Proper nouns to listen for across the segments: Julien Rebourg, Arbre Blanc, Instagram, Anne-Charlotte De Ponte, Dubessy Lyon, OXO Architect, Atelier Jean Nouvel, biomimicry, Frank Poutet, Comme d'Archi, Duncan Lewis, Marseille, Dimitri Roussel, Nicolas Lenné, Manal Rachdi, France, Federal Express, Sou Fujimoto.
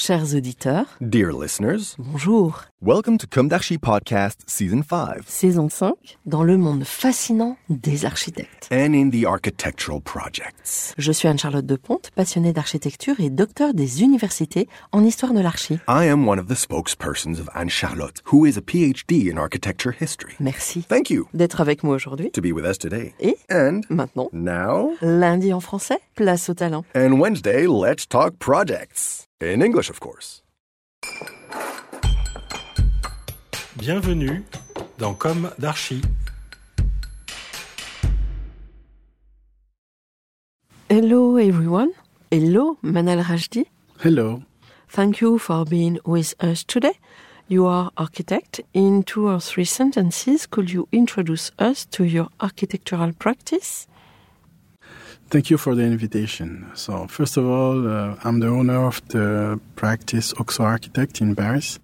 Chers auditeurs, dear listeners, bonjour. Welcome to Comme d'Archi podcast season 5. Saison 5, dans le monde fascinant des architectes. And in the architectural projects. Je suis Anne-Charlotte De Ponte, passionnée d'architecture et docteur des universités en histoire de l'archi. I am one of the spokespersons of Anne-Charlotte, who is a PhD in architecture history. Merci. Thank you. D'être avec moi aujourd'hui. To be with us today. Et maintenant. Now. Lundi en français, place au talent. And Wednesday, let's talk projects. In English, of course. Bienvenue dans Comme d'Archi. Hello, everyone. Hello, Manal Rachdi. Hello. Thank you for being with us today. You are architect. In 2 or 3 sentences, could you introduce us to your architectural practice? Thank you for the invitation. So, first of all, I'm the owner of the practice OXO Architect in Paris.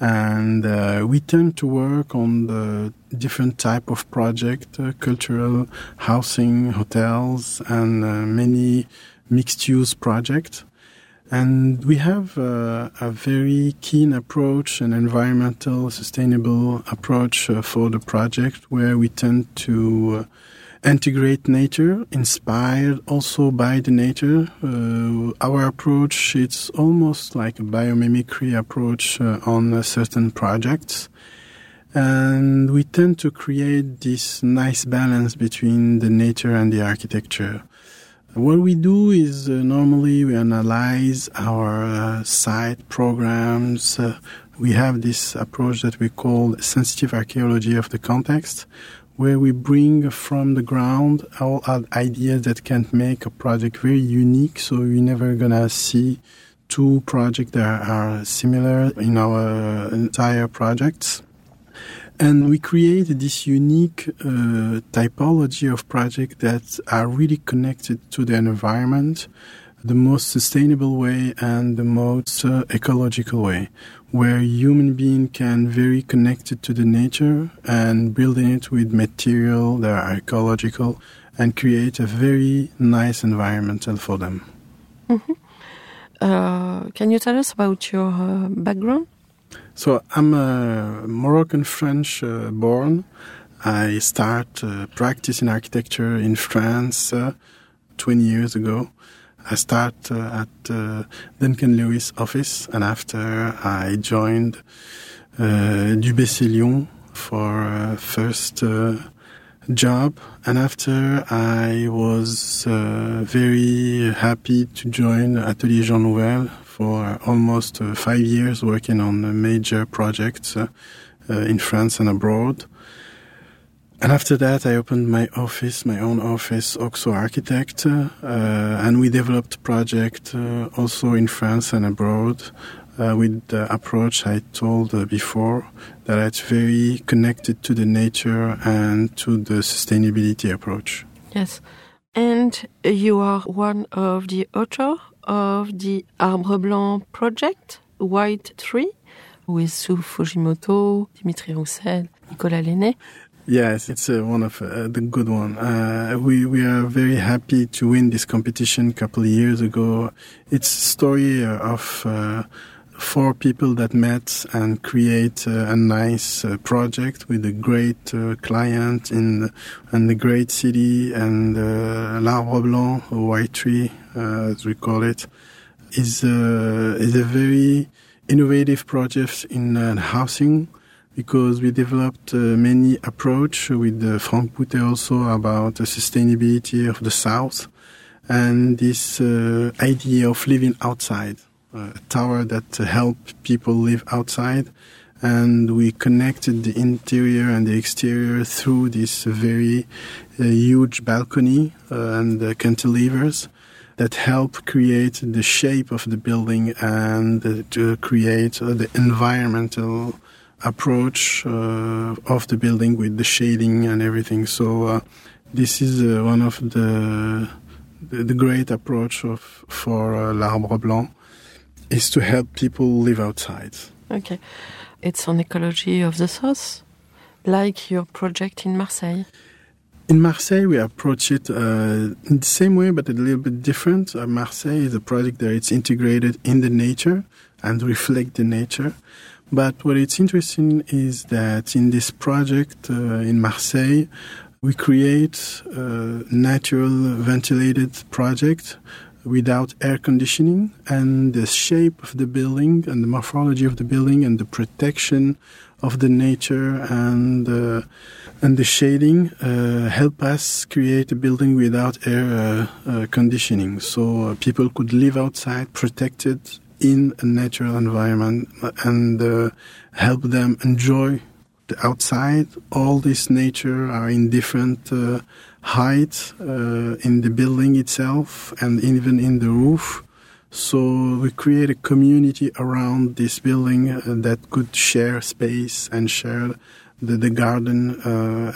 And we tend to work on the different type of project, cultural, housing, hotels, and many mixed-use projects. And we have a very keen approach, an environmental, sustainable approach for the project, where we tend to integrate nature, inspired also by the nature. Our approach, it's almost like a biomimicry approach on certain projects. And we tend to create this nice balance between the nature and the architecture. What we do is normally we analyze our site programs. We have this approach that we call sensitive archaeology of the context, where we bring from the ground all ideas that can make a project very unique. So we're never going to see 2 projects that are similar in our entire projects. And we create this unique typology of projects that are really connected to the environment, the most sustainable way and the most ecological way, where human being can very connected to the nature and building it with material that are ecological and create a very nice environment for them. Mm-hmm. Can you tell us about your background? So I'm a Moroccan-French born. I start practicing architecture in France 20 years ago. I start at Duncan Lewis office, and after I joined Dubessy Lyon for first job. And after I was very happy to join Atelier Jean Nouvel for almost 5 years working on major projects in France and abroad. And after that, I opened my own office, OXO Architect, and we developed project also in France and abroad with the approach I told before, that it's very connected to the nature and to the sustainability approach. Yes. And you are one of the author of the Arbre Blanc project, White Tree, with Sou Fujimoto, Dimitri Roussel, Nicolas Lenné. Yes, it's one of the good one. We are very happy to win this competition a couple of years ago. It's a story of 4 people that met and create a nice project with a great client in the great city, and l'Arbre Blanc, or White Tree, as we call it, is a very innovative project in housing, because we developed many approach with Frank Poutet also about the sustainability of the South and this idea of living outside, a tower that help people live outside. And we connected the interior and the exterior through this very huge balcony and cantilevers that help create the shape of the building and to create the environmental approach of the building with the shading and everything. So this is one of the great approach for l'Arbre Blanc, is to help people live outside. Okay. It's an ecology of the South, like your project in Marseille. In Marseille, we approach it in the same way, but a little bit different. Marseille is a project that it's integrated in the nature and reflect the nature. But what it's interesting is that in this project in Marseille, we create a natural ventilated project without air conditioning, and the shape of the building and the morphology of the building and the protection of the nature and the shading help us create a building without air conditioning. So people could live outside, protected in a natural environment, and help them enjoy the outside. All this nature are in different heights in the building itself and even in the roof. So we create a community around this building that could share space and share the garden,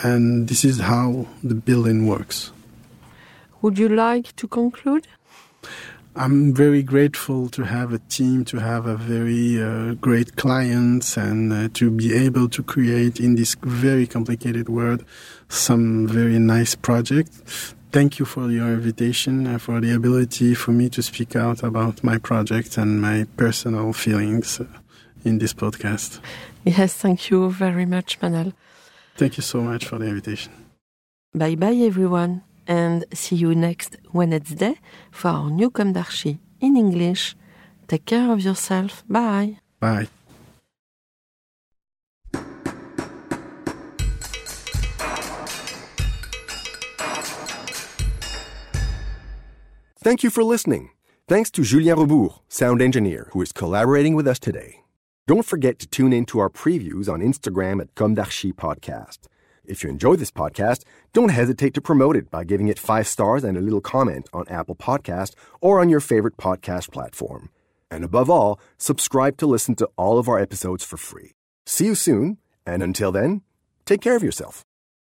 and this is how the building works. Would you like to conclude? I'm very grateful to have a team, to have a very great clients, and to be able to create in this very complicated world some very nice projects. Thank you for your invitation and for the ability for me to speak out about my project and my personal feelings in this podcast. Yes, thank you very much, Manal. Thank you so much for the invitation. Bye-bye, everyone, and see you next Wednesday for our new Comme d'Archi in English. Take care of yourself. Bye. Bye. Thank you for listening. Thanks to Julien Rebourg, sound engineer, who is collaborating with us today. Don't forget to tune in to our previews on Instagram at Comme d'Archi Podcast. If you enjoy this podcast, don't hesitate to promote it by giving it 5 stars and a little comment on Apple Podcasts or on your favorite podcast platform. And above all, subscribe to listen to all of our episodes for free. See you soon, and until then, take care of yourself.